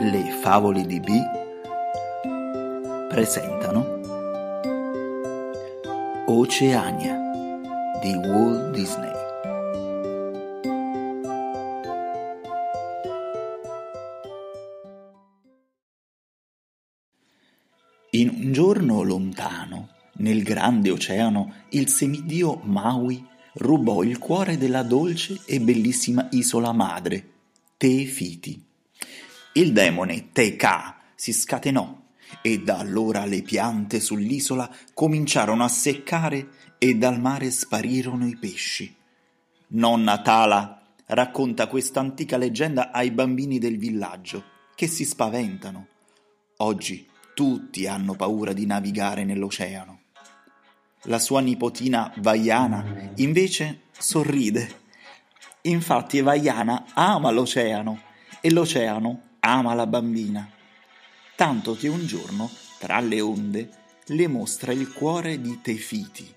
Le favole di B presentano Oceania di Walt Disney. In un giorno lontano, nel grande oceano, il semidio Maui rubò il cuore della dolce e bellissima isola madre, Te Fiti. Il demone Te Ka si scatenò e da allora le piante sull'isola cominciarono a seccare e dal mare sparirono i pesci. Nonna Tala racconta questa antica leggenda ai bambini del villaggio che si spaventano. Oggi tutti hanno paura di navigare nell'oceano. La sua nipotina Vaiana invece sorride. Infatti Vaiana ama l'oceano e l'oceano ama la bambina, tanto che un giorno, tra le onde, le mostra il cuore di Te Fiti,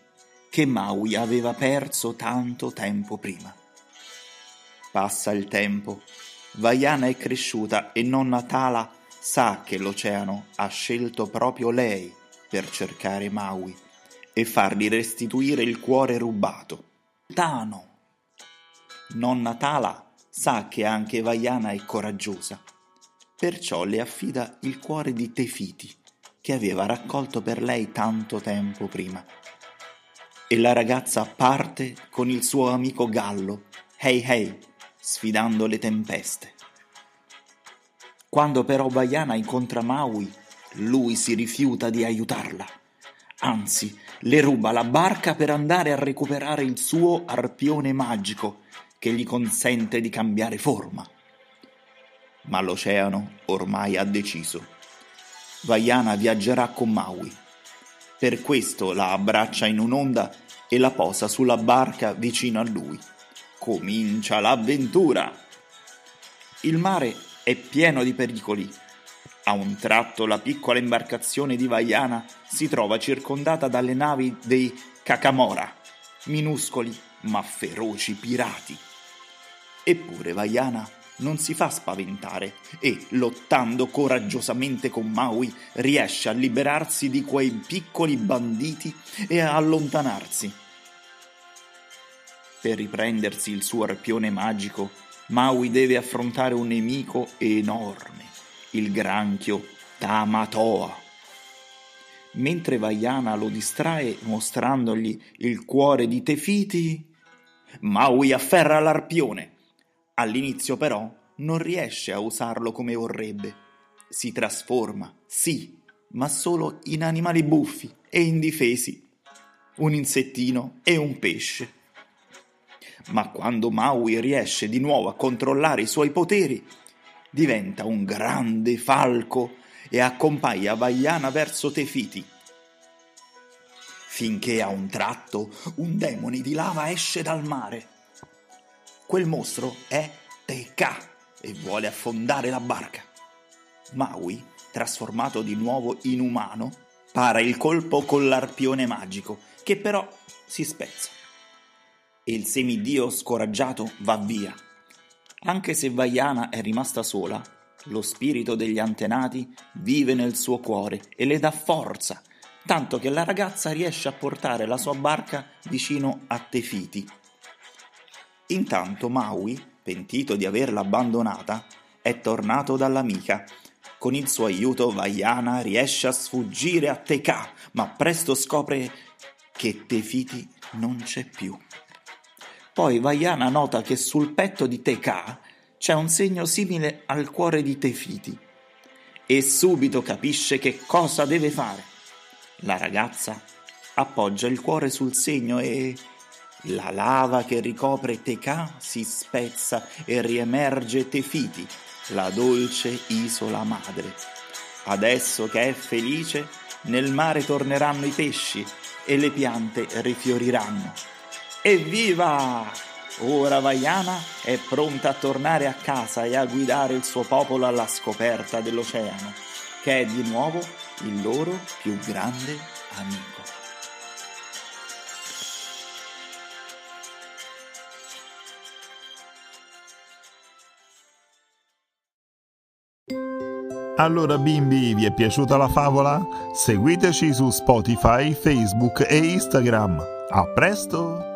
che Maui aveva perso tanto tempo prima. Passa il tempo, Vaiana è cresciuta e nonna Tala sa che l'oceano ha scelto proprio lei per cercare Maui e fargli restituire il cuore rubato. Lontano! Nonna Tala sa che anche Vaiana è coraggiosa, perciò le affida il cuore di Te Fiti, che aveva raccolto per lei tanto tempo prima. E la ragazza parte con il suo amico gallo, Hey Hey, sfidando le tempeste. Quando però Vaiana incontra Maui, lui si rifiuta di aiutarla. Anzi, le ruba la barca per andare a recuperare il suo arpione magico, che gli consente di cambiare forma. Ma l'oceano ormai ha deciso. Vaiana viaggerà con Maui. Per questo la abbraccia in un'onda e la posa sulla barca vicino a lui. Comincia l'avventura! Il mare è pieno di pericoli. A un tratto la piccola imbarcazione di Vaiana si trova circondata dalle navi dei Kakamora, minuscoli ma feroci pirati. Eppure Vaiana non si fa spaventare e, lottando coraggiosamente con Maui, riesce a liberarsi di quei piccoli banditi e a allontanarsi. Per riprendersi il suo arpione magico, Maui deve affrontare un nemico enorme, il granchio Tamatoa. Mentre Vaiana lo distrae mostrandogli il cuore di Te Fiti, Maui afferra l'arpione. All'inizio però non riesce a usarlo come vorrebbe. Si trasforma, sì, ma solo in animali buffi e indifesi, un insettino e un pesce. Ma quando Maui riesce di nuovo a controllare i suoi poteri, diventa un grande falco e accompagna Vaiana verso Te Fiti, finché a un tratto un demone di lava esce dal mare. Quel mostro è Te Ka e vuole affondare la barca. Maui, trasformato di nuovo in umano, para il colpo con l'arpione magico, che però si spezza. E il semidio scoraggiato va via. Anche se Vaiana è rimasta sola, lo spirito degli antenati vive nel suo cuore e le dà forza, tanto che la ragazza riesce a portare la sua barca vicino a Te Fiti. Intanto Maui, pentito di averla abbandonata, è tornato dall'amica. Con il suo aiuto Vaiana riesce a sfuggire a Te Ka, ma presto scopre che Te Fiti non c'è più. Poi Vaiana nota che sul petto di Te Ka c'è un segno simile al cuore di Te Fiti e subito capisce che cosa deve fare. La ragazza appoggia il cuore sul segno e la lava che ricopre Te Ka si spezza e riemerge Te Fiti, la dolce isola madre. Adesso che è felice, nel mare torneranno i pesci e le piante rifioriranno. Evviva! Ora Vaiana è pronta a tornare a casa e a guidare il suo popolo alla scoperta dell'oceano, che è di nuovo il loro più grande amico. Allora bimbi, vi è piaciuta la favola? Seguiteci su Spotify, Facebook e Instagram. A presto!